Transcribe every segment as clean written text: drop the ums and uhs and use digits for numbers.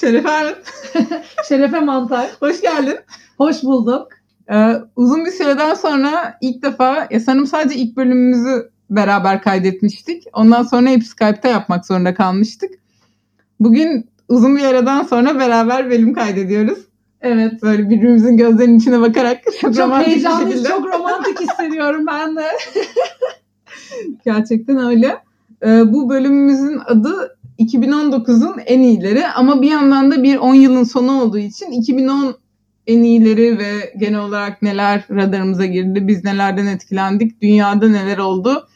Şeref Hanım. Şerefe mantar. Hoş geldin. Hoş bulduk. Uzun bir süreden sonra ilk defa, sanırım sadece ilk bölümümüzü beraber kaydetmiştik. Ondan sonra hep Skype'ta yapmak zorunda kalmıştık. Bugün uzun bir aradan sonra beraber bölüm kaydediyoruz. Evet. Böyle birbirimizin gözlerinin içine bakarak. Çok heyecanlıyız, çok romantik hissediyorum ben de. Gerçekten öyle. Bu bölümümüzün adı 2019'un en iyileri ama bir yandan da bir 10 yılın sonu olduğu için 2010 en iyileri ve genel olarak neler radarımıza girdi, biz nelerden etkilendik, dünyada neler oldu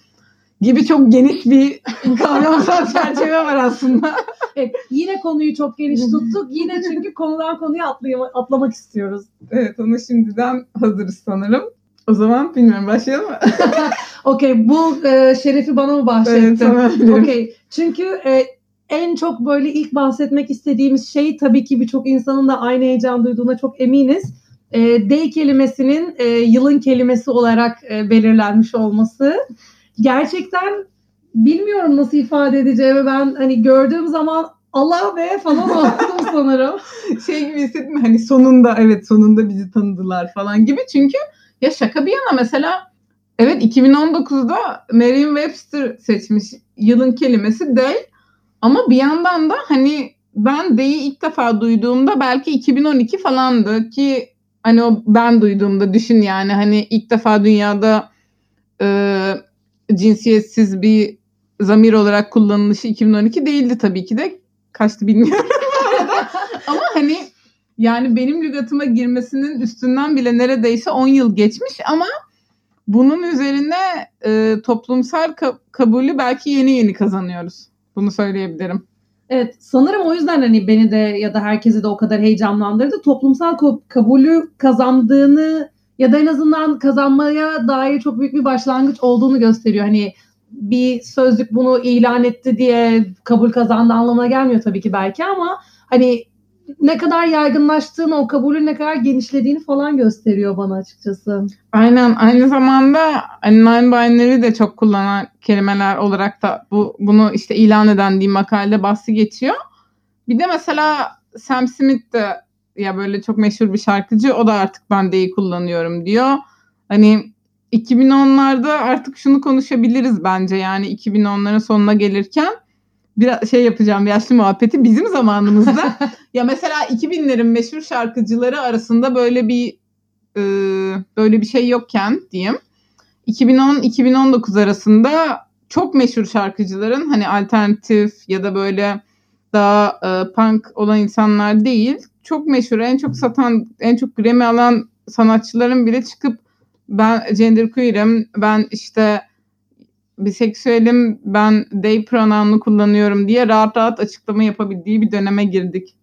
gibi çok geniş bir kavramsal çerçeve var aslında. Evet, yine konuyu çok geniş tuttuk. Yine çünkü konudan konuya atlamak istiyoruz. Evet, ona şimdiden hazırız sanırım. O zaman bilmiyorum, başlayalım mı? Okey, bu şerefi bana mı bahsettin? Evet, okey, çünkü... En çok böyle ilk bahsetmek istediğimiz şey, tabii ki birçok insanın da aynı heyecan duyduğuna çok eminiz. D kelimesinin yılın kelimesi olarak belirlenmiş olması. Gerçekten bilmiyorum nasıl ifade edeceğimi, ben hani gördüğüm zaman Allah be falan oldum sanırım. Şey gibi hissettim, hani sonunda, evet sonunda bizi tanıdılar falan gibi. Çünkü ya şaka bir yana mesela, evet 2019'da Merriam Webster seçmiş yılın kelimesi D. Ama bir yandan da hani ben D'yi ilk defa duyduğumda belki 2012 falandı ki hani o ben duyduğumda düşün yani hani ilk defa dünyada cinsiyetsiz bir zamir olarak kullanılışı 2012 değildi tabii ki de, kaçtı bilmiyorum ama hani yani benim lügatıma girmesinin üstünden bile neredeyse 10 yıl geçmiş ama bunun üzerine toplumsal kabulü belki yeni kazanıyoruz. Bunu söyleyebilirim. Evet, sanırım o yüzden hani beni de ya da herkesi de o kadar heyecanlandırdı. Toplumsal kabulü kazandığını ya da en azından kazanmaya dair çok büyük bir başlangıç olduğunu gösteriyor. Hani bir sözlük bunu ilan etti diye kabul kazandı anlamına gelmiyor tabii ki belki ama hani ne kadar yaygınlaştığını, o kabulün ne kadar genişlediğini falan gösteriyor bana açıkçası. Aynen. Aynı zamanda non-binary de çok kullanan kelimeler olarak da bunu işte ilan eden diye makalede bahsi geçiyor. Bir de mesela Sam Smith de ya böyle çok meşhur bir şarkıcı. O da artık ben D'yi kullanıyorum diyor. Hani 2010'larda artık şunu konuşabiliriz bence yani 2010'ların sonuna gelirken. Bir şey yapacağım, yaşlı muhabbeti bizim zamanımızda. Ya mesela 2000'lerin meşhur şarkıcıları arasında böyle bir şey yokken diyeyim. 2010-2019 arasında çok meşhur şarkıcıların hani alternatif ya da böyle daha punk olan insanlar değil. Çok meşhur, en çok satan, en çok Grammy alan sanatçıların bile çıkıp ben genderqueer'im, ben işte biseksüelim, ben they pronoun'u kullanıyorum diye rahat açıklama yapabildiği bir döneme girdik.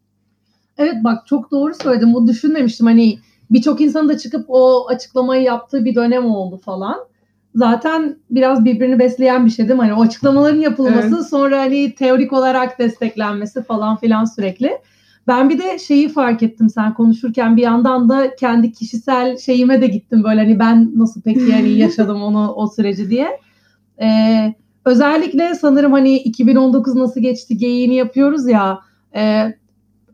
Evet bak, çok doğru söyledim. Bu düşünmemiştim. Hani birçok insan da çıkıp o açıklamayı yaptığı bir dönem oldu falan. Zaten biraz birbirini besleyen bir şey değil mi? Hani o açıklamaların yapılması, evet. Sonra hani teorik olarak desteklenmesi falan filan sürekli. Ben bir de şeyi fark ettim sen konuşurken, bir yandan da kendi kişisel şeyime de gittim böyle hani ben nasıl peki hani yaşadım onu o süreci diye. Özellikle sanırım hani 2019 nasıl geçti geyiğini yapıyoruz ya,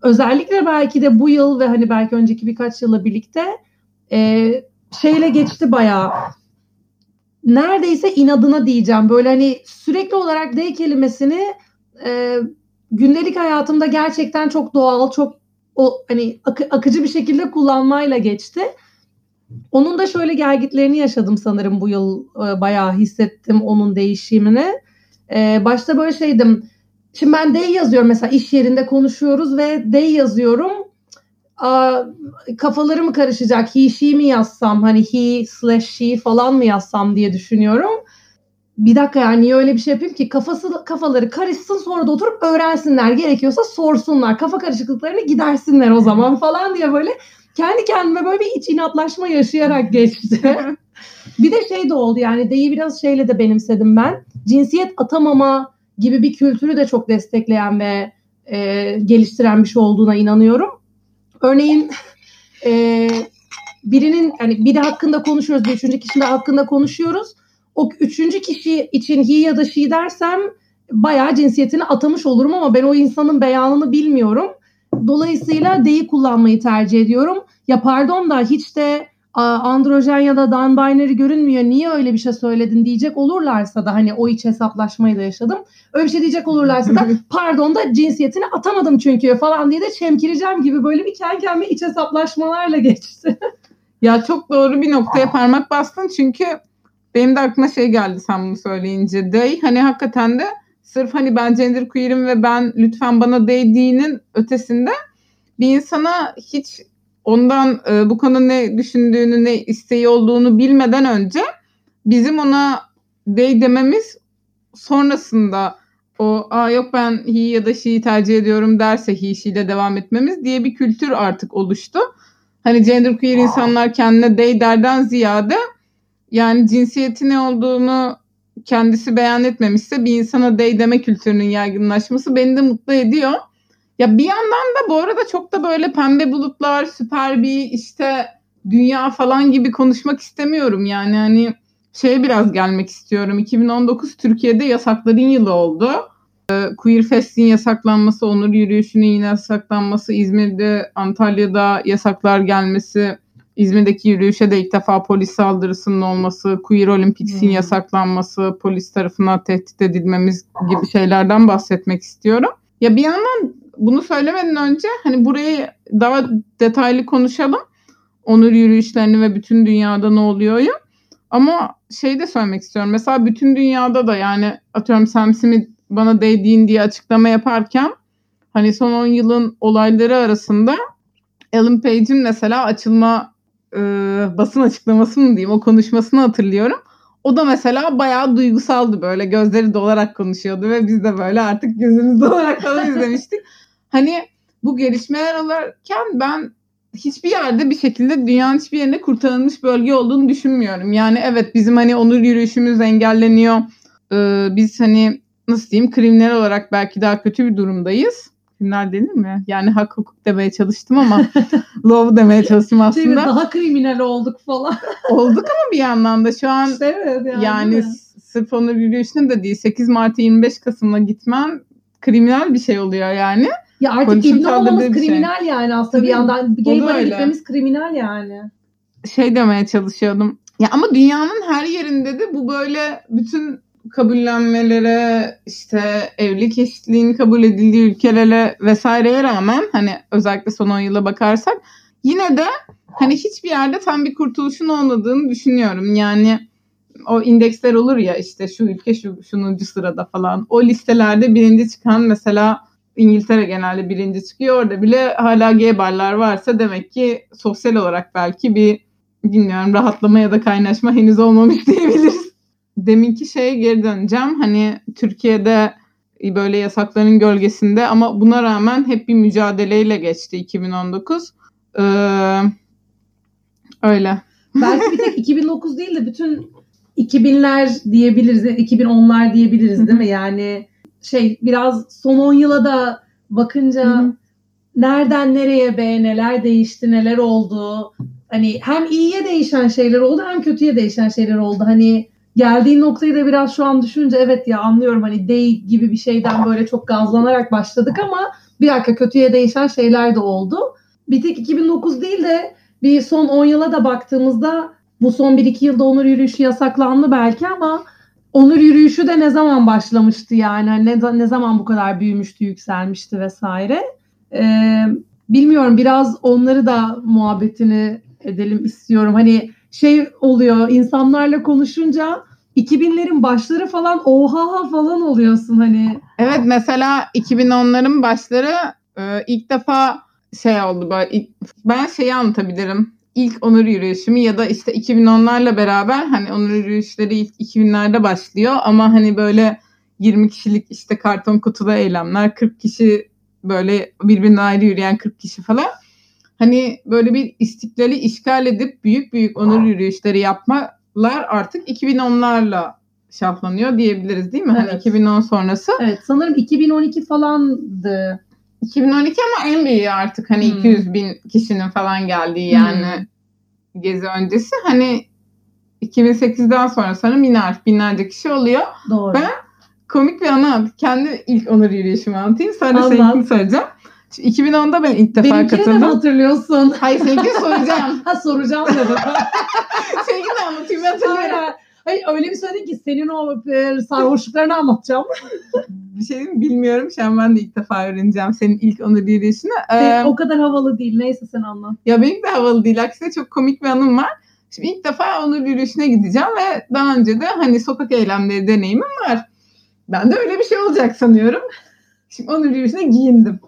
özellikle belki de bu yıl ve hani belki önceki birkaç yılla birlikte şeyle geçti bayağı, neredeyse inadına diyeceğim böyle hani sürekli olarak D kelimesini gündelik hayatımda gerçekten çok doğal, çok hani akıcı bir şekilde kullanmayla geçti. Onun da şöyle gelgitlerini yaşadım sanırım bu yıl, bayağı hissettim onun değişimini. Başta böyle şeydim. Şimdi ben D yazıyorum mesela, iş yerinde konuşuyoruz ve D yazıyorum. Kafaları mı karışacak? He, she mi yazsam? Hani he/she falan mı yazsam diye düşünüyorum. Bir dakika yani niye öyle bir şey yapayım ki? Kafaları karışsın, sonra da oturup öğrensinler. Gerekiyorsa sorsunlar. Kafa karışıklıklarını gidersinler o zaman falan diye böyle... Kendi kendime böyle bir iç inatlaşma yaşayarak geçti. Bir de şey de oldu yani D'yi biraz şeyle de benimsedim ben. Cinsiyet atamama gibi bir kültürü de çok destekleyen ve geliştiren bir şey olduğuna inanıyorum. Örneğin birinin hani biri hakkında konuşuyoruz, bir üçüncü kişinin hakkında konuşuyoruz. O üçüncü kişi için he ya da she dersem bayağı cinsiyetini atamış olurum ama ben o insanın beyanını bilmiyorum. Dolayısıyla D'yi kullanmayı tercih ediyorum. Ya pardon da hiç de androjen ya da non-binary görünmüyor, niye öyle bir şey söyledin diyecek olurlarsa da, hani o iç hesaplaşmayı da yaşadım. Öyle bir şey diyecek olurlarsa da pardon da cinsiyetini atamadım çünkü falan diye de çemkireceğim gibi böyle bir kendi kendime iç hesaplaşmalarla geçti. Ya çok doğru bir noktaya parmak bastın çünkü benim de aklıma şey geldi sen bunu söyleyince. Dey hani hakikaten de sırf hani ben genderqueer'im ve ben lütfen bana değdiğinin ötesinde bir insana hiç ondan bu konu ne düşündüğünü, ne isteği olduğunu bilmeden önce bizim ona dey dememiz sonrasında o yok ben he ya da she'yi tercih ediyorum derse he she'yle devam etmemiz diye bir kültür artık oluştu. Hani genderqueer insanlar kendine dey derden ziyade yani cinsiyeti ne olduğunu kendisi beyan etmemişse bir insana dey deme kültürünün yaygınlaşması beni de mutlu ediyor. Ya bir yandan da bu arada çok da böyle pembe bulutlar, süper bir işte dünya falan gibi konuşmak istemiyorum. Yani hani şeye biraz gelmek istiyorum. 2019 Türkiye'de yasakların yılı oldu. Queer Fest'in yasaklanması, onur yürüyüşünün yine yasaklanması, İzmir'de, Antalya'da yasaklar gelmesi, İzmir'deki yürüyüşe de ilk defa polis saldırısının olması, Queer Olympics'in yasaklanması, polis tarafından tehdit edilmemiz gibi şeylerden bahsetmek istiyorum. Ya bir yandan bunu söylemeden önce hani burayı daha detaylı konuşalım. Onur yürüyüşlerini ve bütün dünyada ne oluyor ya. Ama şey de söylemek istiyorum. Mesela bütün dünyada da yani atıyorum Sam Smith bana değdiğin diye açıklama yaparken hani son 10 yılın olayları arasında Ellen Page'in mesela açılma basın açıklamasını diyeyim, o konuşmasını hatırlıyorum. O da mesela bayağı duygusaldı, böyle gözleri dolarak konuşuyordu ve biz de böyle artık gözümüz dolarak falan izlemiştik. Hani bu gelişmeler olurken ben hiçbir yerde bir şekilde dünyanın hiçbir yerine kurtarılmış bölge olduğunu düşünmüyorum. Yani evet bizim hani onur yürüyüşümüz engelleniyor. Biz hani nasıl diyeyim kriminal olarak belki daha kötü bir durumdayız. Kriminal denir mi? Yani hak hukuk demeye çalıştım ama love demeye çalıştım aslında. Şey, daha kriminal olduk falan. Olduk ama bir yandan da şu an işte evet, yani sırf onur yürüyüşünün de değil 8 Mart'ı 25 Kasım'a gitmen kriminal bir şey oluyor yani. Ya artık ibne olmamız kriminal şey. Yani aslında tabii, bir yandan gay bara gitmemiz kriminal yani. Şey demeye çalışıyordum. Ya ama dünyanın her yerinde de bu böyle bütün kabullenmelere, işte evlilik eşitliğinin kabul edildiği ülkelere vesaireye rağmen hani özellikle son 10 yıla bakarsak yine de hani hiçbir yerde tam bir kurtuluşun olmadığını düşünüyorum. Yani o indeksler olur ya işte şu ülke şununcu sırada falan. O listelerde birinci çıkan mesela İngiltere genelde birinci çıkıyor. Orada bile hala gay barlar varsa demek ki sosyal olarak belki bir bilmiyorum rahatlama ya da kaynaşma henüz olmamış diyebiliriz. Deminki şeye geri döneceğim. Hani Türkiye'de böyle yasakların gölgesinde ama buna rağmen hep bir mücadeleyle geçti 2019. Öyle. Belki bir tek 2009 değil de bütün 2000'ler diyebiliriz. 2010'lar diyebiliriz değil mi? Yani şey biraz son 10 yıla da bakınca nereden nereye be, neler değişti, neler oldu. Hani hem iyiye değişen şeyler oldu hem kötüye değişen şeyler oldu. Hani geldiği noktayı da biraz şu an düşünce evet ya anlıyorum hani dey gibi bir şeyden böyle çok gazlanarak başladık ama bir dakika kötüye değişen şeyler de oldu. Bir tek 2009 değil de bir son 10 yıla da baktığımızda bu son 1-2 yılda onur yürüyüşü yasaklandı belki ama onur yürüyüşü de ne zaman başlamıştı yani ne zaman bu kadar büyümüştü, yükselmişti vesaire. Bilmiyorum biraz onları da muhabbetini edelim istiyorum. Hani şey oluyor insanlarla konuşunca 2000'lerin başları falan oha falan oluyorsun hani. Evet mesela 2010'ların başları ilk defa şey oldu böyle, ben şeyi anlatabilirim. İlk onur yürüyüşümü ya da işte 2010'larla beraber hani onur yürüyüşleri ilk 2000'lerde başlıyor ama hani böyle 20 kişilik işte karton kutuda eylemler 40 kişi böyle birbirinden ayrı yürüyen 40 kişi falan. Hani böyle bir istiklali işgal edip büyük büyük onur yürüyüşleri yapmalar artık 2010'larla şaflanıyor diyebiliriz değil mi? Evet. Hani 2010 sonrası. Evet sanırım 2012 falandı. 2012 ama en büyüğü artık hani 200 bin kişinin falan geldiği yani Gezi öncesi. Hani 2008'den sonra sanırım yine artık binlerce kişi oluyor. Doğru. Ben komik bir anı kendi ilk onur yürüyüşümü anlatayım. Sonra seninkini söyleyeceğim. Şimdi 2010'da ben ilk defa benimkini katıldım. Benimkini de mi hatırlıyorsun? Hayır, seninkini soracağım. Ha, soracağım dedim. Seninkini de anlatayım, ben hatırlıyorum. Hayır, öyle bir söyledin ki senin o sarhoşluklarını anlatacağım. Bir şey mi bilmiyorum. Şu an ben de ilk defa öğreneceğim senin ilk onur yürüyüşünü. O kadar havalı değil. Neyse sen anlat. Ya benim de havalı değil. Aksine çok komik bir anım var. Şimdi ilk defa onur yürüyüşüne gideceğim ve daha önce de hani sokak eylemleri deneyimim var. Ben de öyle bir şey olacak sanıyorum. Şimdi onur yürüyüşüne giyindim.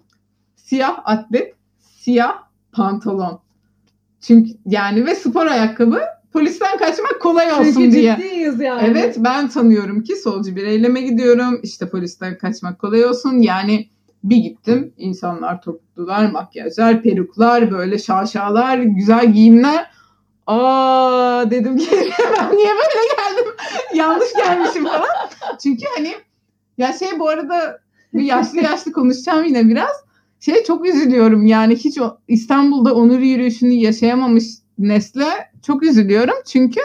Siyah atlet, siyah pantolon. Çünkü yani ve spor ayakkabı. Polisten kaçmak kolay olsun çünkü diye. Çünkü ciddiyiz yani. Evet, ben sanıyorum ki solcu bir eyleme gidiyorum. İşte polisten kaçmak kolay olsun. Yani bir gittim. İnsanlar topuklular, makyajlar, peruklar, böyle şaşalar, güzel giyimler. Aa dedim ki ben niye böyle geldim? Yanlış gelmişim falan. Çünkü hani ya şey, bu arada bir yaşlı konuşacağım yine biraz. Şey, çok üzülüyorum yani hiç İstanbul'da onur yürüyüşünü yaşayamamış nesle çok üzülüyorum. Çünkü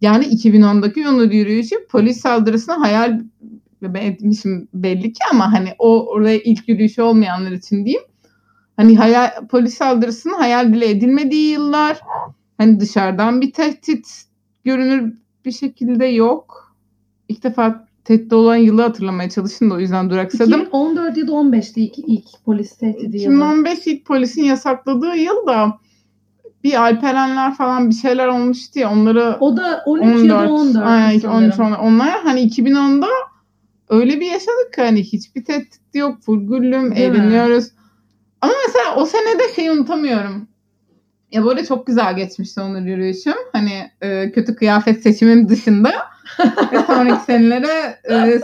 yani 2010'daki onur yürüyüşü polis saldırısına hayal etmişim belli ki, ama hani oraya ilk yürüyüşü olmayanlar için diyeyim. Hani polis saldırısının hayal bile edilmediği yıllar, hani dışarıdan bir tehdit görünür bir şekilde yok. İlk defa tehdit olan yılı hatırlamaya çalıştım da o yüzden duraksadım. 2014 ya da 15'ti ilk polis tehdidi yılı. 2015 ilk polisin yasakladığı yıl da bir Alperenler falan bir şeyler olmuştu ya, onları... O da 13 ya da 14. Aynen, 13, onlar hani 2010'da öyle bir yaşadık ki hani hiçbir tehdit yok, full güllüm, eğleniyoruz. Ama mesela o sene de şeyi unutamıyorum. Ya böyle çok güzel geçmişti onur yürüyüşüm. Hani kötü kıyafet seçimim dışında. Sonraki senelere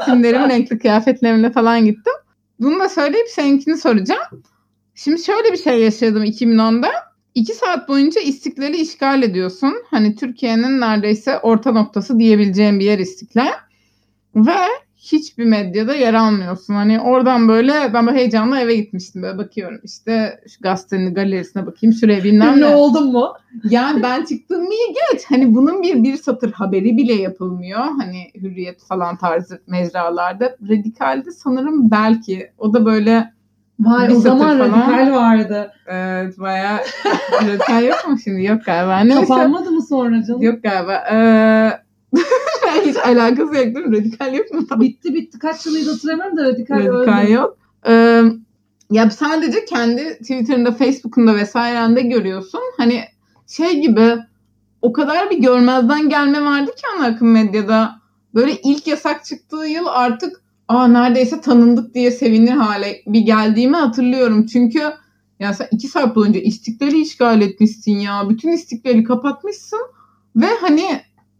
simlerim, renkli kıyafetlerimle falan gittim. Bunu da söyleyip seninkini soracağım. Şimdi şöyle bir şey yaşadım 2010'da. 2 saat boyunca İstiklal'i işgal ediyorsun. Hani Türkiye'nin neredeyse orta noktası diyebileceğim bir yer İstiklal. Ve hiçbir medyada yer almıyorsun. Hani oradan böyle ben böyle heyecanla eve gitmiştim. Böyle bakıyorum işte şu gazetenin galerisine bakayım. Şuraya bilmem ne. Oldun mu? Yani ben çıktım mı geç. Hani bunun bir satır haberi bile yapılmıyor. Hani Hürriyet falan tarzı mecralarda. Radikal'de sanırım belki. O da böyle vay, bir o zaman falan. Radikal vardı. Evet, bayağı radikal yok mu şimdi? Yok galiba. Neyse. Kapanmadı mı sonra canım? Yok galiba. Hiç alakası yok değil mi? Radikal yok mu? Bitti. Kaç yılıydı hatırlamıyorum da radikal yok. Ya sadece kendi Twitter'ında, Facebook'unda vesairende görüyorsun. Hani şey gibi, o kadar bir görmezden gelme vardı ki ana akım medyada. Böyle ilk yasak çıktığı yıl artık neredeyse tanındık diye sevinir hale bir geldiğimi hatırlıyorum. Çünkü ya sen 2 saat boyunca İstiklal'i işgal etmişsin ya. Bütün İstiklal'i kapatmışsın ve hani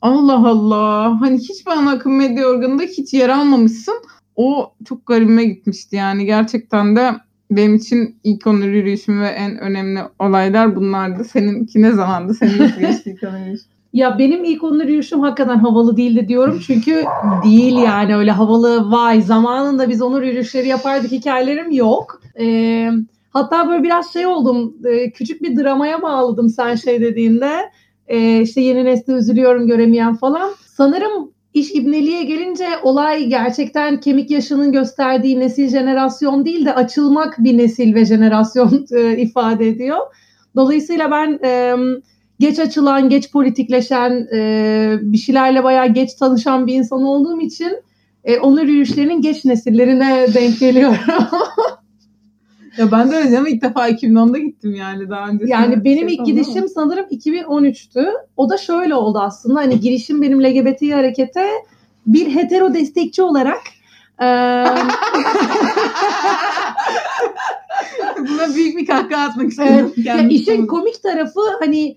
Allah Allah, hani hiçbir ana akım medya organında hiç yer almamışsın. O çok garibime gitmişti yani. Gerçekten de benim için ilk onur yürüyüşüm ve en önemli olaylar bunlardı. Seninki ne zamandı? Senin nasıl geçti ilk onur yürüyüşün? Ya benim ilk onur yürüyüşüm hakikaten havalı değildi diyorum. Çünkü değil yani, öyle havalı vay zamanında biz onur yürüyüşleri yapardık hikayelerim yok. Hatta böyle biraz şey oldum. Küçük bir dramaya bağladım sen şey dediğinde. İşte yeni nesli üzülüyorum göremeyen falan. Sanırım iş ibneliğe gelince olay gerçekten kemik yaşının gösterdiği nesil jenerasyon değil de açılmak bir nesil ve jenerasyon ifade ediyor. Dolayısıyla ben geç açılan, geç politikleşen, bir şeylerle bayağı geç tanışan bir insan olduğum için onur yürüyüşlerinin geç nesillerine denk geliyorum. Ya ben de öyle ama ilk defa 2010'da gittim yani daha önce. Yani benim ilk gidişim sanırım 2013'tü. O da şöyle oldu aslında, hani girişim benim LGBTİ harekete bir hetero destekçi olarak buna büyük bir kahkaha atmak istedim. Ya işin komik tarafı hani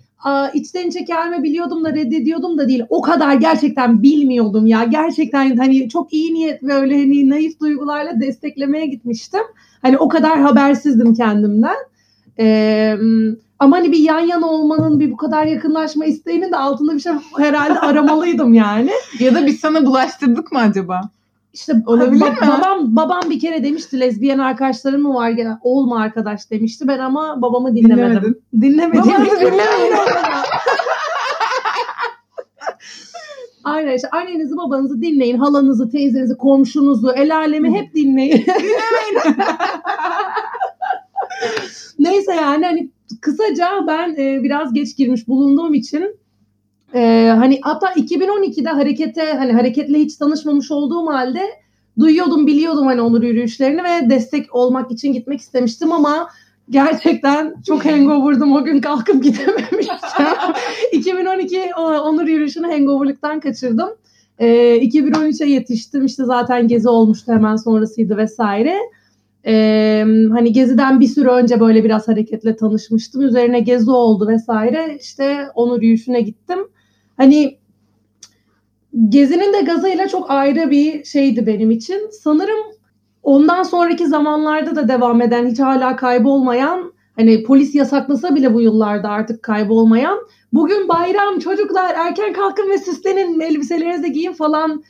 içten içe kelime biliyordum da reddediyordum da değil. O kadar gerçekten bilmiyordum ya. Gerçekten hani çok iyi niyet ve öyle hani naif duygularla desteklemeye gitmiştim. Hani o kadar habersizdim kendimden. Ama hani bir yan yana olmanın, bir bu kadar yakınlaşma isteğinin de altında bir şey herhalde aramalıydım yani. Ya da biz sana bulaştırdık mı acaba? İşte olabilir mi? Babam bir kere demişti, lezbiyen arkadaşların mı var? Olma arkadaş demişti. Ben ama babamı dinlemedim. Dinlemedim. Aynen işte, annenizi babanızı dinleyin, halanızı, teyzenizi, komşunuzu, el alemi hep dinleyin. Neyse yani hani kısaca ben biraz geç girmiş bulunduğum için hani hatta 2012'de hareketle hiç tanışmamış olduğum halde duyuyordum, biliyordum hani onur yürüyüşlerini ve destek olmak için gitmek istemiştim ama gerçekten çok hangover'dım. O gün kalkıp gidememiştim. 2012 onur yürüyüşünü hangover'lıktan kaçırdım. 2013'e yetiştim. İşte zaten Gezi olmuştu, hemen sonrasıydı vesaire. Hani Gezi'den bir süre önce böyle biraz hareketle tanışmıştım. Üzerine Gezi oldu vesaire. İşte onur yürüyüşüne gittim. Hani Gezi'nin de gazıyla çok ayrı bir şeydi benim için. Sanırım ondan sonraki zamanlarda da devam eden, hiç hala kaybolmayan, hani polis yasaklasa bile bu yıllarda artık kaybolmayan, bugün bayram çocuklar erken kalkın ve süslenin, elbiselerinizi giyin falan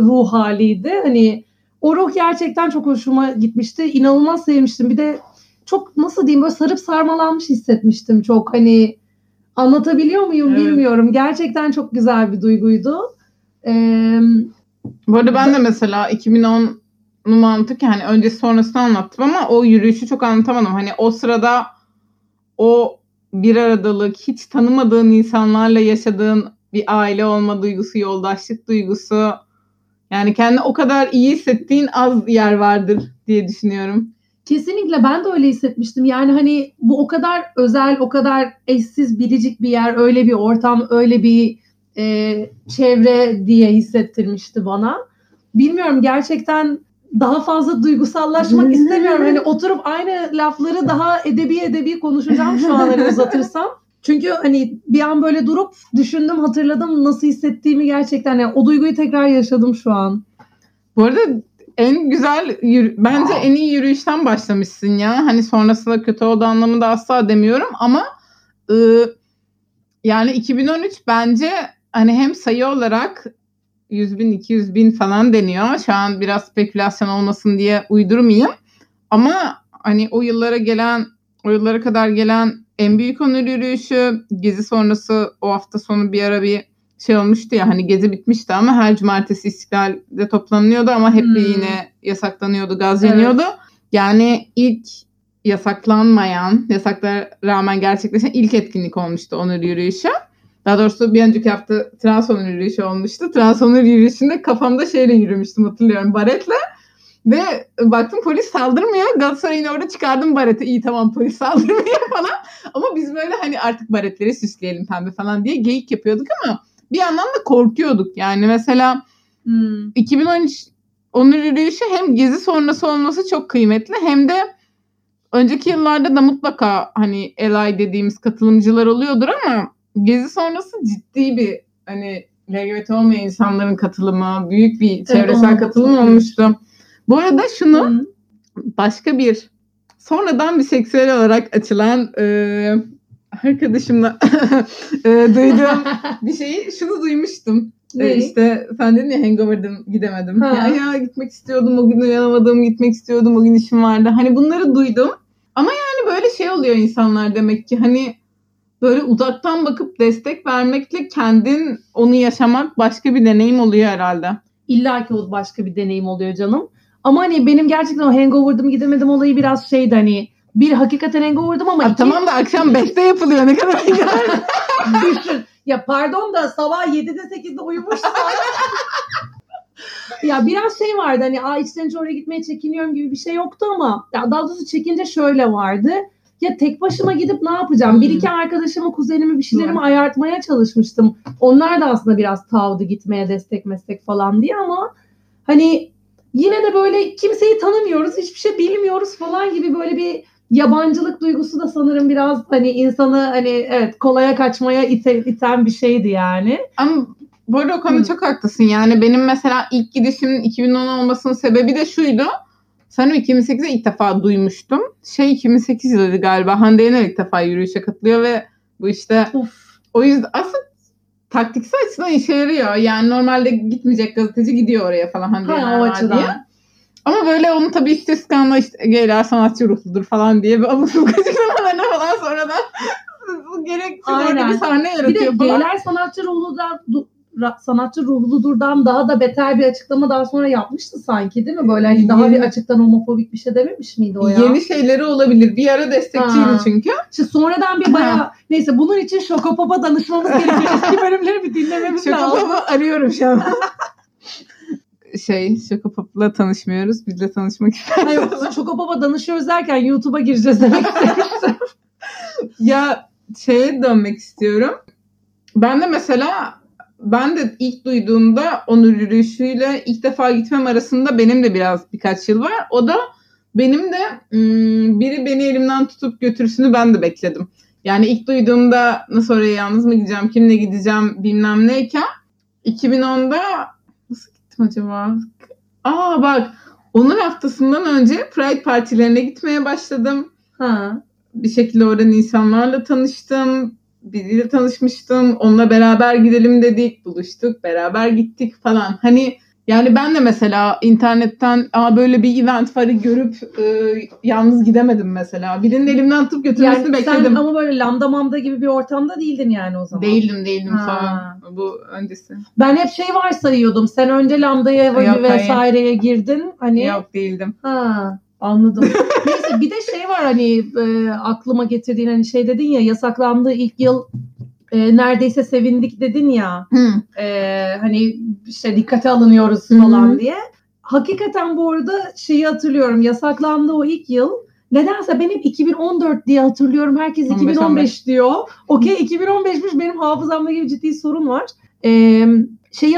ruh haliydi. Hani o ruh gerçekten çok hoşuma gitmişti. İnanılmaz sevmiştim. Bir de çok nasıl diyeyim, böyle sarıp sarmalanmış hissetmiştim çok. Hani anlatabiliyor muyum bilmiyorum. Evet. Gerçekten çok güzel bir duyguydu. Bu arada ben de mesela 2010 mantık yani öncesi sonrasını anlattım ama o yürüyüşü çok anlatamadım. Hani o sırada o bir aradalık, hiç tanımadığın insanlarla yaşadığın bir aile olma duygusu, yoldaşlık duygusu, yani kendini o kadar iyi hissettiğin az yer vardır diye düşünüyorum. Kesinlikle ben de öyle hissetmiştim. Yani hani bu o kadar özel, o kadar eşsiz, biricik bir yer, öyle bir ortam, öyle bir çevre diye hissettirmişti bana. Bilmiyorum, gerçekten daha fazla duygusallaşmak istemiyorum. Hani oturup aynı lafları daha edebi konuşacağım şu anları uzatırsam. Çünkü hani bir an böyle durup düşündüm, hatırladım nasıl hissettiğimi gerçekten. Yani o duyguyu tekrar yaşadım şu an. Bu arada en güzel, bence en iyi yürüyüşten başlamışsın ya. Hani sonrasında kötü oldu anlamında asla demiyorum ama yani 2013 bence hani hem sayı olarak 100.000, 200.000 falan deniyor. Şu an biraz spekülasyon olmasın diye uydurmayayım. Ama hani o yıllara kadar gelen en büyük onur yürüyüşü, Gezi sonrası o hafta sonu bir ara bir şey olmuştu ya, hani Gezi bitmişti ama her cumartesi İstiklal'de toplanıyordu ama hep yine yasaklanıyordu, gaz yeniyordu. Evet. Yani ilk yasaklara rağmen gerçekleşen ilk etkinlik olmuştu onur yürüyüşü. Daha doğrusu bir önceki hafta trans onur yürüyüşü olmuştu. Trans onur yürüyüşünde kafamda şeyle yürümüştüm, hatırlıyorum, baretle. Ve baktım polis saldırmıyor. Galatasaray'ın orada çıkardım bareti. İyi tamam, polis saldırmıyor falan. Ama biz böyle hani artık baretleri süsleyelim pembe falan diye geyik yapıyorduk ama bir yandan da korkuyorduk. Yani mesela 2013 onur yürüyüşü hem Gezi sonrası olması çok kıymetli hem de önceki yıllarda da mutlaka hani elay dediğimiz katılımcılar oluyordur ama Gezi sonrası ciddi bir hani LGBT olmayan insanların katılımı, büyük bir çevresel katılım olmuştu. Bu arada şunu başka bir sonradan bir seksüel olarak açılan arkadaşımla duyduğum bir şeyi, şunu duymuştum. İşte sen dedin ya hangover'dım, gidemedim. Ya gitmek istiyordum, o gün uyanamadım, gitmek istiyordum, o gün işim vardı. Hani bunları duydum ama yani böyle şey oluyor insanlar demek ki, hani böyle uzaktan bakıp destek vermekle kendin onu yaşamak başka bir deneyim oluyor herhalde. İlla ki o başka bir deneyim oluyor canım. Ama hani benim gerçekten o hangover'dım, gidemedim olayı biraz şeydi hani. Bir, hakikaten hangover'dım ama iki... Tamam da akşam 5'te yapılıyor, ne kadar güzel. Düşün. Ya pardon da sabah 7'de 8'de uyumuşsun. Ya biraz şey vardı hani içten oraya gitmeye çekiniyorum gibi bir şey yoktu ama ya daha doğrusu çekince şöyle vardı. Ya tek başıma gidip ne yapacağım? Bir iki arkadaşımı, kuzenimi, bir şeylerimi ayartmaya çalışmıştım. Onlar da aslında biraz tavdı gitmeye, destek meslek falan diye ama hani yine de böyle kimseyi tanımıyoruz, hiçbir şey bilmiyoruz falan gibi böyle bir yabancılık duygusu da sanırım biraz hani insanı hani evet kolaya kaçmaya iten bir şeydi yani. Ama bu arada o konuda çok haklısın. Yani benim mesela ilk gidişimin 2010 olmasının sebebi de şuydu. Sanırım 2008'de ilk defa duymuştum. 2008 yılıydı galiba. Hande Yener ilk defa yürüyüşe katılıyor ve bu işte o yüzden aslında taktiksel açıdan işe yarıyor. Yani normalde gitmeyecek gazeteci gidiyor oraya falan Hande Yener var diye. Ama böyle onu tabii istiskanla işte geyler sanatçı ruhludur falan diye bir alışılmış açıklamalarına falan sonradan gereksiz orada bir sahne yaratıyor. Bir de geyler sanatçı ruhludur sanatçı ruhludur'dan daha da beter bir açıklama daha sonra yapmıştı sanki, değil mi? Böyle hani daha bir açıktan homofobik bir şey dememiş miydi o ya? Yeni şeyleri olabilir. Bir ara destekçiydi çünkü. İşte sonradan bir bayağı neyse bunun için Şokopop'a danışmamız gerekiyor. Eski bölümleri bir dinlememiz lazım. Şokopop'u arıyorum şu an. Şokopop'la tanışmıyoruz. Bizle tanışmak istiyoruz. Şokopop'a danışıyoruz derken YouTube'a gireceğiz demek istemiştim. Ya şeye dönmek istiyorum. Ben de mesela ilk duyduğumda Onur yürüyüşüyle ilk defa gitmem arasında benim de birkaç yıl var. O da benim de biri beni elimden tutup götürsünü ben de bekledim. Yani ilk duyduğumda nasıl oraya yalnız mı gideceğim, kimle gideceğim bilmem neyken 2010'da nasıl gittim acaba? Bak Onur haftasından önce Pride partilerine gitmeye başladım. Bir şekilde oradan insanlarla tanıştım. Biriyle tanışmıştım. Onunla beraber gidelim dedik. Buluştuk. Beraber gittik falan. Hani yani ben de mesela internetten böyle bir event varı görüp yalnız gidemedim mesela. Birinin elimden tutup götürmesini yani bekledim. Sen ama böyle lambda mamda gibi bir ortamda değildin yani o zaman. Değildim falan. Bu öncesi. Ben hep var sayıyordum. Sen önce lambdaya vesaireye girdin. Hani... Yok değildim. Anladım. Neyse bir de var hani aklıma getirdiğin hani dedin ya yasaklandığı ilk yıl neredeyse sevindik dedin ya hani dikkate alınıyoruz falan diye. Hakikaten bu arada hatırlıyorum yasaklandığı o ilk yıl nedense benim 2014 diye hatırlıyorum herkes 2015 diyor. Okey 2015'miş benim hafızamda gibi ciddi sorun var.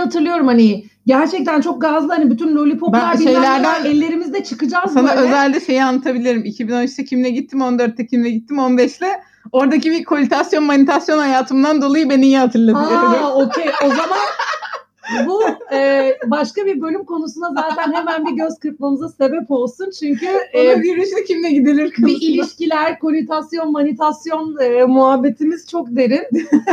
Hatırlıyorum hani gerçekten çok gazlı hani bütün lollipoplar bilmem ellerimizde çıkacağız sana böyle. Sana özelde anlatabilirim. 2013'te kimle gittim, 14'te kimle gittim, 15'le oradaki bir kolitasyon manitasyon hayatımdan dolayı ben iyi hatırlatıyorum. Okey o zaman bu başka bir bölüm konusuna zaten hemen bir göz kırpmamıza sebep olsun. Çünkü yürüyüşle kimle gidilir konusunda. Bir ilişkiler, kolitasyon, manitasyon muhabbetimiz çok derin.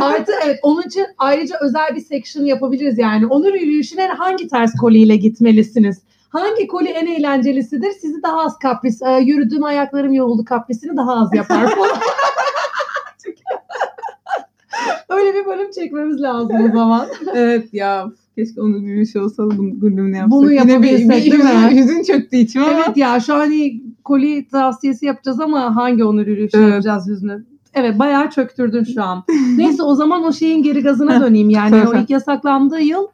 Artı onun için ayrıca özel bir section yapabiliriz yani. Onur yürüyüşüne hangi tarz koliyle gitmelisiniz? Hangi koli en eğlencelisidir? Sizi daha az kapris, yürüdüğüm ayaklarım yoruldu kaprisini daha az yapar falan. Öyle bir bölüm çekmemiz lazım o zaman. Evet ya keşke onun gibi bir şey olsa bunun gülümünü yapsak. Bunu yapabilsek değil mi? Hüzün çöktü içime ama. Evet ya şu an koli tavsiyesi yapacağız ama hangi onur yürüyüşü yapacağız hüznü? Evet bayağı çöktürdün şu an. Neyse o zaman o geri gazına döneyim yani o ilk yasaklandığı yıl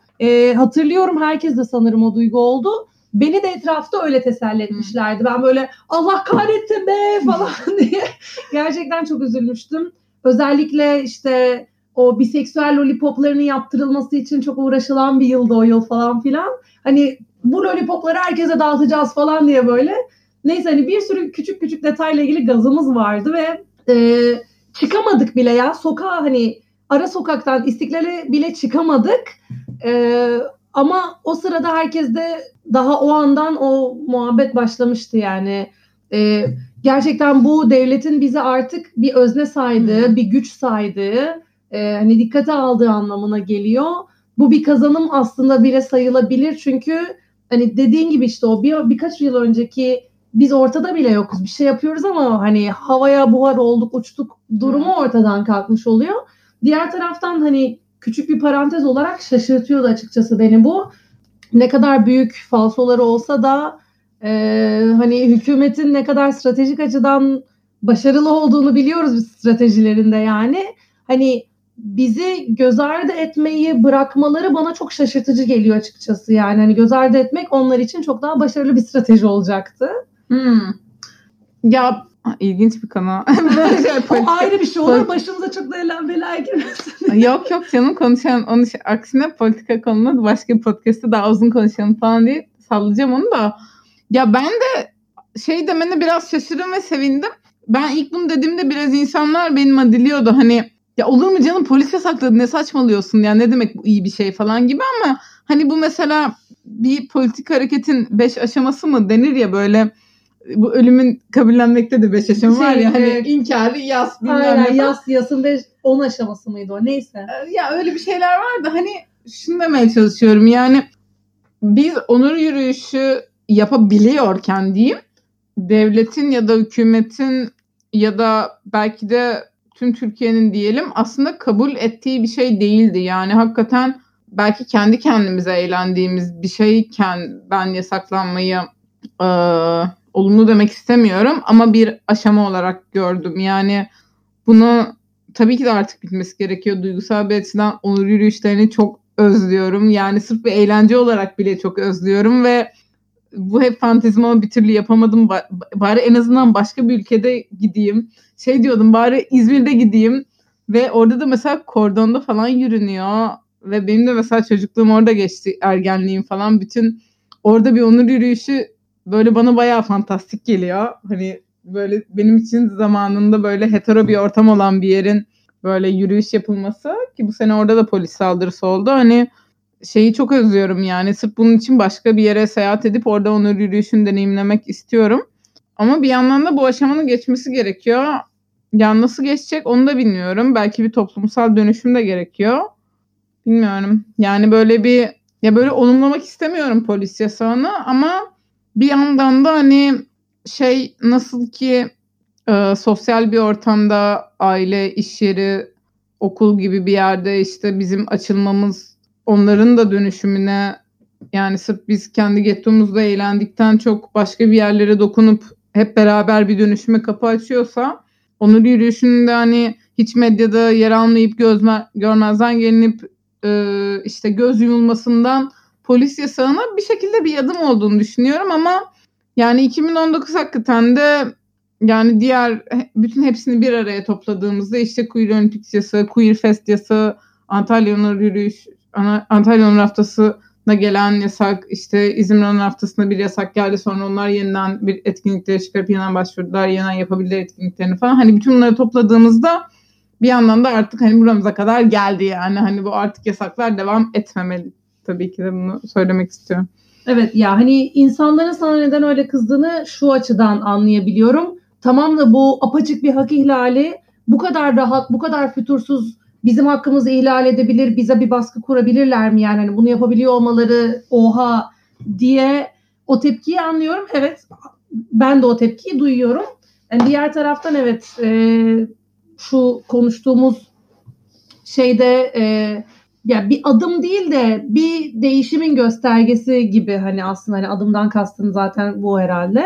hatırlıyorum herkes de sanırım o duygu oldu. Beni de etrafta öyle teselli etmişlerdi. Ben böyle Allah kahretsin be falan diye gerçekten çok üzülmüştüm. Özellikle o biseksüel lollipoplarının yaptırılması için çok uğraşılan bir yıldı o yıl falan filan. Hani bu lollipopları herkese dağıtacağız falan diye böyle. Neyse hani bir sürü küçük detayla ilgili gazımız vardı ve çıkamadık bile ya. Sokağa ara sokaktan İstiklal'e bile çıkamadık. Ama o sırada herkes de daha o andan o muhabbet başlamıştı yani. Gerçekten bu devletin bize artık bir özne saydığı, bir güç saydığı, dikkate aldığı anlamına geliyor. Bu bir kazanım aslında bile sayılabilir çünkü dediğin gibi o birkaç yıl önceki biz ortada bile yokuz. Bir şey yapıyoruz ama havaya buhar olduk, uçtuk durumu ortadan kalkmış oluyor. Diğer taraftan küçük bir parantez olarak şaşırtıyordu açıkçası beni bu. Ne kadar büyük falsoları olsa da hükümetin ne kadar stratejik açıdan başarılı olduğunu biliyoruz biz stratejilerinde yani. Bizi göz ardı etmeyi bırakmaları bana çok şaşırtıcı geliyor açıkçası yani. Göz ardı etmek onlar için çok daha başarılı bir strateji olacaktı. Ya ilginç bir konu. O ayrı bir şey olur. Başımıza çok da bela girmesin. Yok canım konuşalım. Onun aksine politika konumuz başka bir podcast'ta daha uzun konuşalım falan diye sallayacağım onu da. Ya ben de demene biraz şaşırdım ve sevindim. Ben ilk bunu dediğimde biraz insanlar benim adiliyordu. Ya olur mu canım polis yasakladı ne saçmalıyorsun ya ne demek bu iyi bir şey falan gibi ama bu mesela bir politik hareketin 5 aşaması mı denir ya böyle bu ölümün kabullenmekte de 5 aşama var ya inkarı yas bilmem ne. Yasın 10 aşaması mıydı o neyse. Ya öyle bir şeyler vardı şunu demeye çalışıyorum yani biz onur yürüyüşü yapabiliyorken diyeyim devletin ya da hükümetin ya da belki de tüm Türkiye'nin diyelim aslında kabul ettiği bir şey değildi. Yani hakikaten belki kendi kendimize eğlendiğimiz bir şeyken ben yasaklanmayı olumlu demek istemiyorum ama bir aşama olarak gördüm. Yani bunu tabii ki de artık bitmesi gerekiyor. Duygusal bir açıdan onur yürüyüşlerini çok özlüyorum. Yani sırf bir eğlence olarak bile çok özlüyorum ve bu hep fantezim ama bir türlü yapamadım. Bari en azından başka bir ülkede gideyim. Şey diyordum, bari İzmir'de gideyim ve orada da mesela kordonda falan yürünüyor ve benim de mesela çocukluğum orada geçti, ergenliğim falan. Bütün orada bir onur yürüyüşü böyle bana bayağı fantastik geliyor. Hani böyle benim için zamanında böyle hetero bir ortam olan bir yerin böyle yürüyüş yapılması, ki bu sene orada da polis saldırısı oldu. Hani şeyi çok özlüyorum yani, sırf bunun için başka bir yere seyahat edip orada onur yürüyüşünü deneyimlemek istiyorum. Ama bir yandan da bu aşamanın geçmesi gerekiyor. Yani nasıl geçecek onu da bilmiyorum. Belki bir toplumsal dönüşüm de gerekiyor. Bilmiyorum. Yani böyle bir, ya böyle olumlamak istemiyorum polis yasağını ama bir yandan da hani şey, nasıl ki sosyal bir ortamda aile, iş yeri, okul gibi bir yerde işte bizim açılmamız onların da dönüşümüne, yani sırf biz kendi gettomuzda eğlendikten çok başka bir yerlere dokunup hep beraber bir dönüşüme kapı açıyorsa, onur yürüyüşünde hani hiç medyada yer almayıp görmezden gelinip işte göz yumulmasından polis yasağına bir şekilde bir adım olduğunu düşünüyorum ama yani 2019 hakikaten de, yani diğer bütün hepsini bir araya topladığımızda işte Queer Olympics yasağı, Queer Fest yasağı, Antalya Onur Yürüyüş, Antalya Onur Haftası'na gelen yasak, işte İzmir Onur Haftası'na bir yasak geldi, sonra onlar yeniden bir etkinliklere çıkarıp yeniden başvurdular, yeniden yapabilirler etkinliklerini falan. Hani bütün bunları topladığımızda bir yandan da artık hani buramıza kadar geldi yani, hani bu artık yasaklar devam etmemeli. Tabii ki de bunu söylemek istiyorum. Evet ya, hani insanların sana neden öyle kızdığını şu açıdan anlayabiliyorum. Tamam da bu apaçık bir hak ihlali, bu kadar rahat, bu kadar fütursuz bizim hakkımızı ihlal edebilir, bize bir baskı kurabilirler mi yani? Hani bunu yapabiliyor olmaları oha diye o tepkiyi anlıyorum. Evet, ben de o tepkiyi duyuyorum. Yani diğer taraftan evet, şu konuştuğumuz şeyde ya bir adım değil de bir değişimin göstergesi gibi, hani aslında hani adımdan kastım zaten bu herhalde.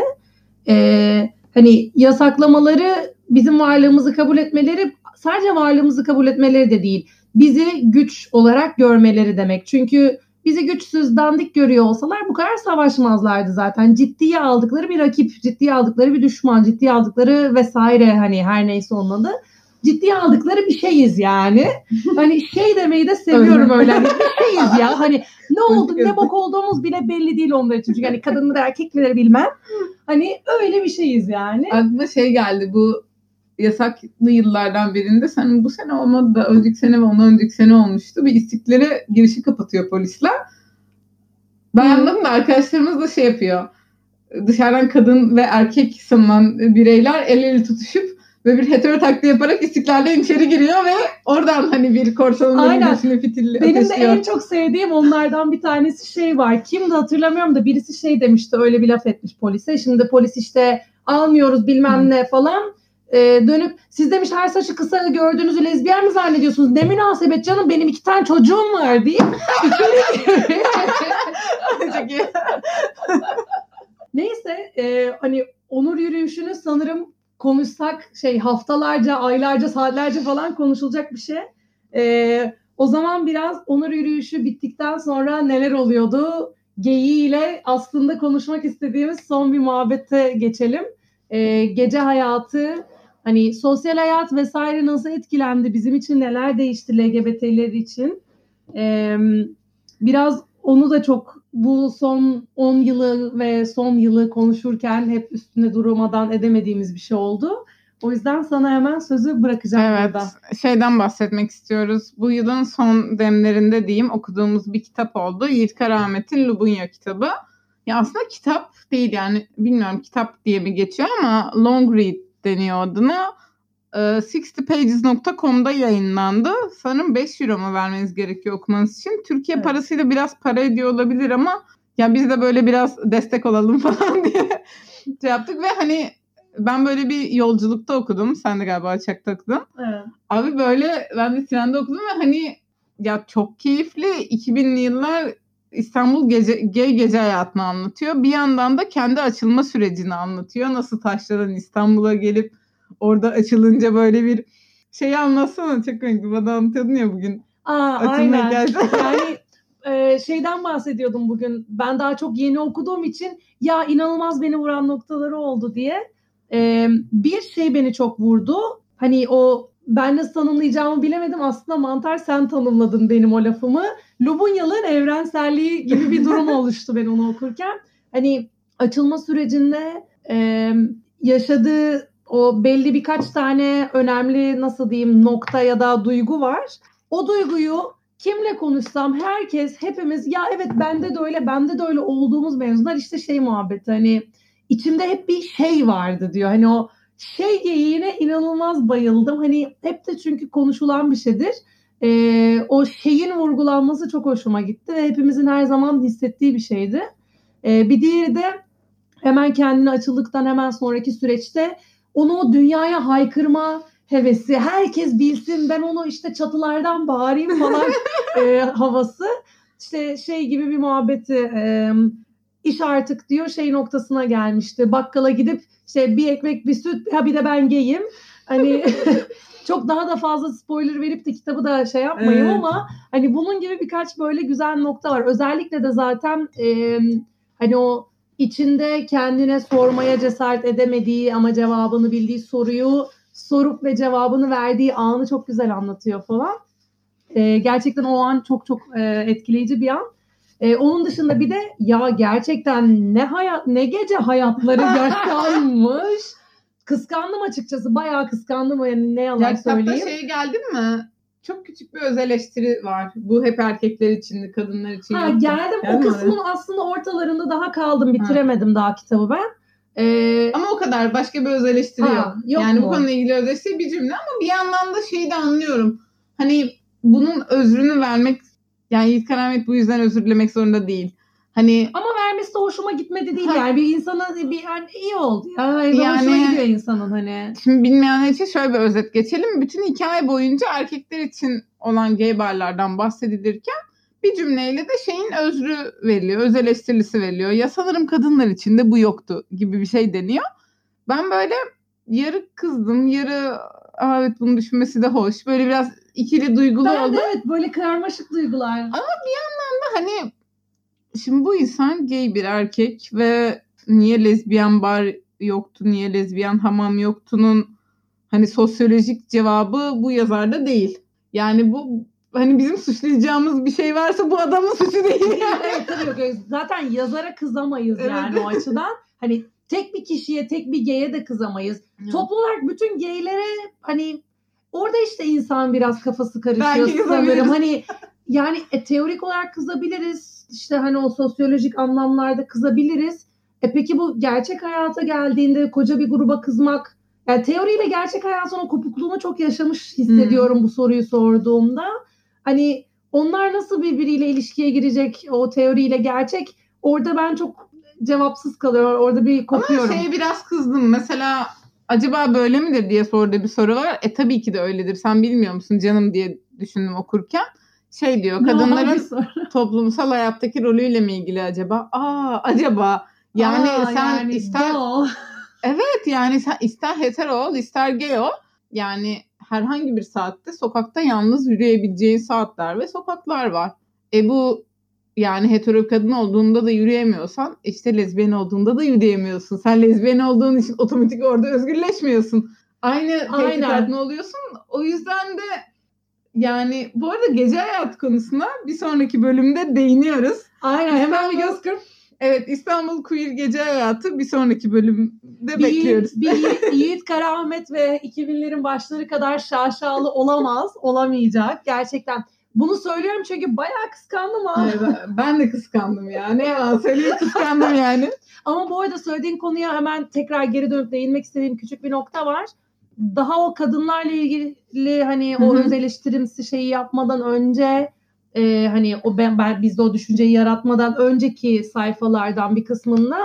Hani yasaklamaları, bizim varlığımızı kabul etmeleri, sadece varlığımızı kabul etmeleri de değil, bizi güç olarak görmeleri demek. Çünkü bizi güçsüz, dandik görüyor olsalar bu kadar savaşmazlardı zaten. Ciddiye aldıkları bir rakip, ciddiye aldıkları bir düşman, ciddiye aldıkları vesaire, hani her neyse onun adı. Ciddiye aldıkları bir şeyiz yani. Hani şey demeyi de seviyorum öyle. Hani bir şeyiz ya. Hani ne oldu, ne bok olduğumuz bile belli değil onlar için. Çünkü hani kadın mı da erkek mi de bilmem. Hani öyle bir şeyiz yani. Aklıma şey geldi, bu yasaklı yıllardan birinde, sanırım bu sene olmadı da önceki sene ve ondan önceki sene olmuştu. Bir İstiklal'e girişi kapatıyor polisler. Ben anladım da arkadaşlarımız da şey yapıyor. Dışarıdan kadın ve erkek sanılan bireyler el ele tutuşup ve bir hetero taklidi yaparak İstiklal'den içeri giriyor ve oradan hani bir korsanın dönüşünü fitilli ateşliyor. Benim de en çok sevdiğim onlardan bir tanesi şey var. Kim de hatırlamıyorum da birisi şey demişti, öyle bir laf etmiş polise. Şimdi polis işte almıyoruz bilmem ne falan. Dönüp siz demiş her saçı kısa gördüğünüzü lezbiyen mi zannediyorsunuz? Ne münasebet canım, benim 2 çocuğum var diye. Neyse hani onur yürüyüşünü sanırım konuşsak şey, haftalarca, aylarca, saatlerce falan konuşulacak bir şey. O zaman biraz onur yürüyüşü bittikten sonra neler oluyordu? Geyi ile aslında konuşmak istediğimiz son bir muhabbete geçelim. Gece hayatı, hani sosyal hayat vesaire nasıl etkilendi? Bizim için neler değişti LGBT'ler için? Biraz onu da çok bu son 10 yılı ve son yılı konuşurken hep üstünde durmadan edemediğimiz bir şey oldu. O yüzden sana hemen sözü bırakacağım. Evet, burada. Şeyden bahsetmek istiyoruz. Bu yılın son demlerinde diyeyim okuduğumuz bir kitap oldu. Yiğit Karahmet'in Lubunya kitabı. Ya aslında kitap değil yani, bilmiyorum kitap diye mi geçiyor ama long read deniyor adına. 60pages.com'da yayınlandı. Sanırım 5 euro mu vermeniz gerekiyor okumanız için. Türkiye evet, parasıyla biraz para ediyor olabilir ama ya biz de böyle biraz destek olalım falan diye şey yaptık ve hani ben böyle bir yolculukta okudum. Sen de galiba uçakta okudun. Evet. Abi böyle ben de trende okudum ve hani ya çok keyifli. 2000'li yıllar İstanbul gece hayatını anlatıyor. Bir yandan da kendi açılma sürecini anlatıyor. Nasıl taşlardan İstanbul'a gelip orada açılınca böyle bir şey anlatsana. Çok önemli. Bana anlatıyordun ya bugün. Aynen. Yani şeyden bahsediyordum bugün. Ben daha çok yeni okuduğum için ya inanılmaz beni vuran noktaları oldu diye. Bir şey beni çok vurdu. Hani o ben nasıl tanımlayacağımı bilemedim. Aslında mantar sen tanımladın benim o lafımı. Lubunyalı'nın evrenselliği gibi bir durum oluştu ben onu okurken. Hani açılma sürecinde yaşadığı o belli birkaç tane önemli nasıl diyeyim nokta ya da duygu var. O duyguyu kimle konuşsam herkes hepimiz ya evet bende de öyle olduğumuz mevzular işte şey muhabbeti hani içimde hep bir şey vardı diyor. Hani o şey geyiğine inanılmaz bayıldım. Hani hep de çünkü konuşulan bir şeydir. O şeyin vurgulanması çok hoşuma gitti ve hepimizin her zaman hissettiği bir şeydi. Bir diğeri de hemen kendini açıldıktan hemen sonraki süreçte onu o dünyaya haykırma hevesi, herkes bilsin ben onu işte çatılardan bağırayım falan havası. İşte şey gibi bir muhabbeti, iş artık diyor şey noktasına gelmişti. Bakkala gidip işte bir ekmek bir süt ha bir de ben geyim. Hani çok daha da fazla spoiler verip de kitabı da şey yapmayayım evet. Ama hani bunun gibi birkaç böyle güzel nokta var. Özellikle de zaten hani o içinde kendine sormaya cesaret edemediği ama cevabını bildiği soruyu sorup ve cevabını verdiği anı çok güzel anlatıyor falan. Gerçekten o an çok çok etkileyici bir an. Onun dışında bir de ya gerçekten ne gece hayatları yaşanmış. Kıskandım açıkçası. Bayağı kıskandım. Yani ne yalan söyleyeyim. Ya kitapta şeye geldin mi? Çok küçük bir öz eleştiri var. Bu hep erkekler içindi, kadınlar için. Geldim. O kısmın aslında ortalarında daha kaldım. Bitiremedim daha kitabı ben. Ama o kadar. Başka bir öz eleştiri yok. Yani mu? Bu konuyla ilgili öz eleştiri bir cümle ama bir yandan da şeyi de anlıyorum. Hani bunun özrünü vermek yani Yiğit Karahmet bu yüzden özür dilemek zorunda değil. Hani ama vermesi de hoşuma gitmedi değil yani bir insana bir yani iyi oldu. Yani hoşuma gidiyor insanın hani. Şimdi bilmeyenler için şöyle bir özet geçelim. Bütün hikaye boyunca erkekler için olan gay barlardan bahsedilirken bir cümleyle de şeyin özrü veriliyor, öz eleştirilisi veriliyor. Ya sanırım kadınlar için de bu yoktu gibi bir şey deniyor. Ben böyle yarı kızdım, yarı evet bunu düşünmesi de hoş. Böyle biraz ikili duygulu ben oldu. Ben de evet böyle karmaşık duygular. Ama bir yandan da hani şimdi bu insan gay bir erkek ve niye lezbiyen bar yoktu, niye lezbiyen hamam yoktu'nun hani sosyolojik cevabı bu yazarda değil. Yani bu hani bizim suçlayacağımız bir şey varsa bu adamın suçu değil. Yani. Evet, tabii yok. Zaten yazara kızamayız yani o açıdan. Hani tek bir kişiye, tek bir gay'e de kızamayız. Evet. Toplu olarak bütün gaylere hani orada işte insan biraz kafası karışıyor sanırım. Hani yani teorik olarak kızabiliriz. İşte hani o sosyolojik anlamlarda kızabiliriz. Peki bu gerçek hayata geldiğinde koca bir gruba kızmak. Yani teoriyle gerçek hayatın o kopukluğunu çok yaşamış hissediyorum bu soruyu sorduğumda. Hani onlar nasıl birbiriyle ilişkiye girecek o teoriyle gerçek? Orada ben çok cevapsız kalıyorum. Orada bir kopuyorum. Ama şeye biraz kızdım. Mesela acaba böyle midir diye sorduğu bir soru var. Tabii ki de öyledir. Sen bilmiyor musun canım diye düşündüm okurken. Şey diyor kadınların toplumsal hayattaki rolüyle mi ilgili acaba? Acaba yani sen yani ister... Evet yani sen ister hetero ol ister gay ol. Yani herhangi bir saatte sokakta yalnız yürüyebileceğin saatler ve sokaklar var. Bu yani hetero kadın olduğunda da yürüyemiyorsan işte lezbiyen olduğunda da yürüyemiyorsun. Sen lezbiyen olduğun için otomatik orada özgürleşmiyorsun. Aynı tehditlerden oluyorsun. O yüzden de yani bu arada gece hayatı konusuna bir sonraki bölümde değiniyoruz. Aynen hemen bir göz kırp. Evet İstanbul Queer Gece Hayatı bir sonraki bölümde bekliyoruz. Yiğit Karahmet ve 2000'lerin başları kadar şaşalı olamayacak gerçekten. Bunu söylüyorum çünkü bayağı kıskandım abi. Ben de kıskandım yani. Kıskandım yani. Ama bu arada söylediğin konuya hemen tekrar geri dönüp değinmek istediğim küçük bir nokta var. Daha o kadınlarla ilgili hani o öz eleştirimsi şeyi yapmadan önce... hani o ben bizde o düşünceyi yaratmadan önceki sayfalardan bir kısmında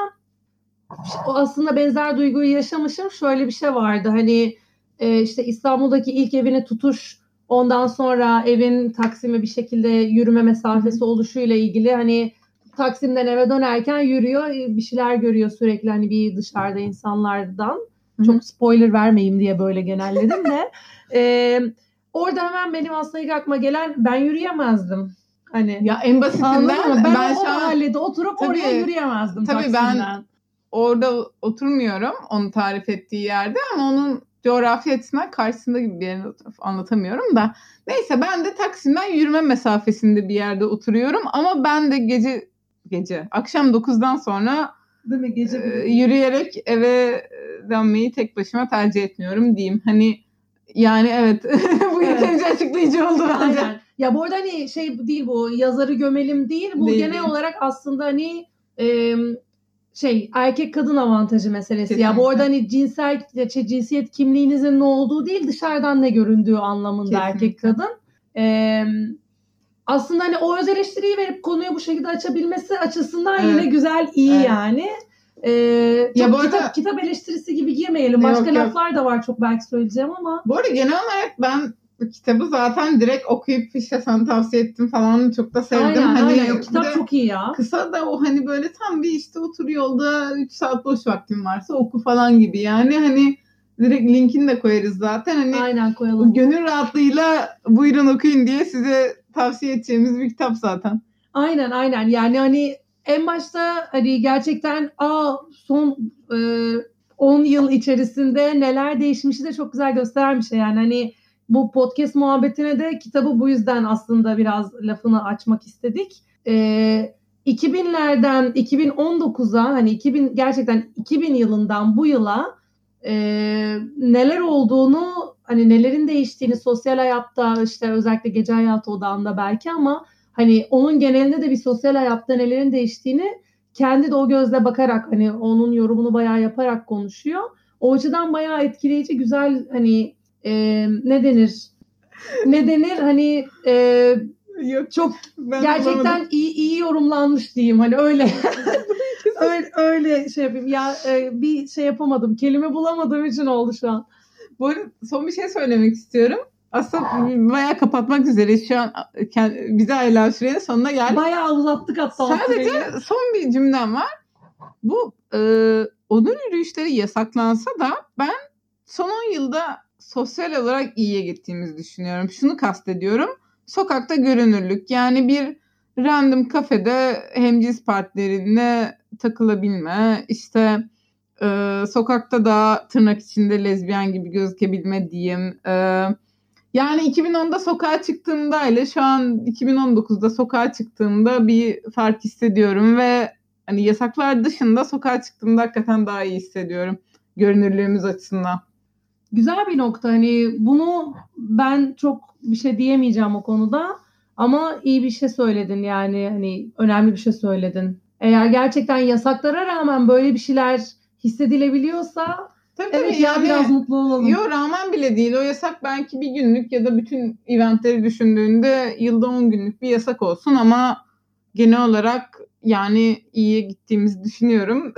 o aslında benzer duyguyu yaşamışım. Şöyle bir şey vardı. Hani işte İstanbul'daki ilk evini tutuş Ondan sonra evin Taksim'e bir şekilde yürüme mesafesi oluşuyla ilgili hani Taksim'den eve dönerken yürüyor, bir şeyler görüyor sürekli hani bir dışarıda insanlardan. Hı-hı. Çok spoiler vermeyeyim diye böyle genelledim de. Orada hemen benim aslında ilk aklıma gelen ben yürüyemezdim. Hani ya en basitinden ben o mahallede oturup tabii, oraya yürüyemezdim tabii Taksim'den. Ben orada oturmuyorum onu tarif ettiği yerde ama onun coğrafya açısından karşısında gibi bir yerde anlatamıyorum da. Neyse ben de Taksim'den yürüme mesafesinde bir yerde oturuyorum ama ben de gece akşam 9'dan sonra değil mi, gece yürüyerek eve dönmeyi tek başıma tercih etmiyorum diyeyim. Hani yani evet bu yeterince açıklayıcı oldu bence. Aynen. Ya bu arada hani şey değil bu yazarı gömelim değil bu değil, genel değil. Olarak aslında hani şey erkek kadın avantajı meselesi. Kesinlikle. Ya bu arada hani cinsiyet kimliğinizin ne olduğu değil dışarıdan ne göründüğü anlamında kesinlikle. Erkek kadın. Aslında hani o öz eleştiriyi verip konuyu bu şekilde açabilmesi açısından evet. Yine güzel iyi evet. Yani. Ya bu arada, kitap eleştirisi gibi girmeyelim. Başka yok, laflar da var çok belki söyleyeceğim ama. Bu arada genel olarak ben kitabı zaten direkt okuyup işte sana tavsiye ettim falan çok da sevdim. Aynen, hani aynen. Kitap çok iyi ya. Kısa da o hani böyle tam bir işte otur yolda 3 saat boş vaktin varsa oku falan gibi. Yani hani direkt linkini de koyarız zaten. Hani aynen koyalım. Gönül rahatlığıyla buyurun okuyun diye size tavsiye edeceğimiz bir kitap zaten. Aynen aynen yani hani en başta hani gerçekten son 10 yıl içerisinde neler değişmişi de çok güzel gösteren bir şey yani hani bu podcast muhabbetine de kitabı bu yüzden aslında biraz lafını açmak istedik. 2000'lerden 2019'a hani 2000 gerçekten 2000 yılından bu yıla neler olduğunu hani nelerin değiştiğini sosyal hayatta işte özellikle gece hayatı odağında belki ama hani onun genelinde de bir sosyal hayatta nelerin değiştiğini kendi de o gözle bakarak hani onun yorumunu bayağı yaparak konuşuyor. O açıdan bayağı etkileyici güzel hani ne denir hani yok, çok gerçekten bulamadım. iyi yorumlanmış diyeyim hani öyle öyle şey yapayım ya bir şey yapamadım kelime bulamadığım için oldu şu an. Bu arada son bir şey söylemek istiyorum. Aslında bayağı kapatmak üzere şu an bize ayrılan sürenin sonuna geldik. Bayağı uzattık hatta. Sadece son bir cümlem var. Bu onun yürüyüşleri yasaklansa da ben son 10 yılda sosyal olarak iyiye gittiğimizi düşünüyorum. Şunu kastediyorum. Sokakta görünürlük. Yani bir random kafede hemcins partilerine takılabilme, işte sokakta da tırnak içinde lezbiyen gibi gözükebilme diyeyim. Yani 2010'da sokağa çıktığımda ile şu an 2019'da sokağa çıktığımda bir fark hissediyorum ve hani yasaklar dışında sokağa çıktığımda hakikaten daha iyi hissediyorum görünürlüğümüz açısından. Güzel bir nokta hani bunu ben çok bir şey diyemeyeceğim o konuda ama iyi bir şey söyledin yani hani önemli bir şey söyledin. Eğer gerçekten yasaklara rağmen böyle bir şeyler hissedilebiliyorsa tabii, evet yani, ya biraz mutlu olalım. Yok rağmen bile değil o yasak belki bir günlük ya da bütün eventleri düşündüğünde yılda 10 günlük bir yasak olsun ama genel olarak yani iyiye gittiğimizi düşünüyorum.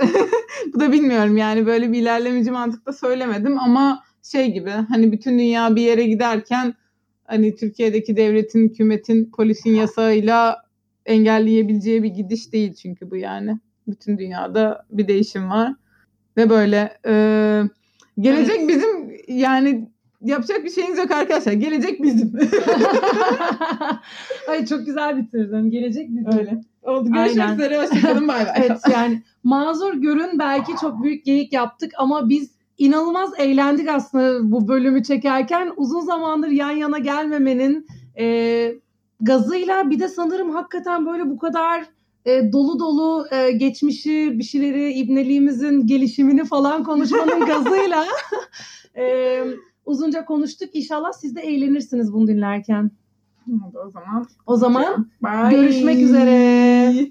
Bu da bilmiyorum yani böyle bir ilerlemeci mantıkla söylemedim ama şey gibi hani bütün dünya bir yere giderken hani Türkiye'deki devletin, hükümetin, polisin yasağıyla engelleyebileceği bir gidiş değil çünkü bu yani. Bütün dünyada bir değişim var. Ve böyle gelecek evet. Bizim yani yapacak bir şeyimiz yok arkadaşlar. Gelecek bizim. Ay çok güzel bitirdin. Gelecek bizim. Öyle. Oldu. Görüşmek aynen. Üzere. Hoşçakalın. Bay bay. Evet yani mazur görün belki çok büyük geyik yaptık ama biz İnanılmaz eğlendik aslında bu bölümü çekerken. Uzun zamandır yan yana gelmemenin gazıyla bir de sanırım hakikaten böyle bu kadar dolu dolu geçmişi, bir şeyleri, ibneliğimizin gelişimini falan konuşmanın gazıyla uzunca konuştuk. İnşallah siz de eğlenirsiniz bunu dinlerken. O zaman bye. Görüşmek üzere.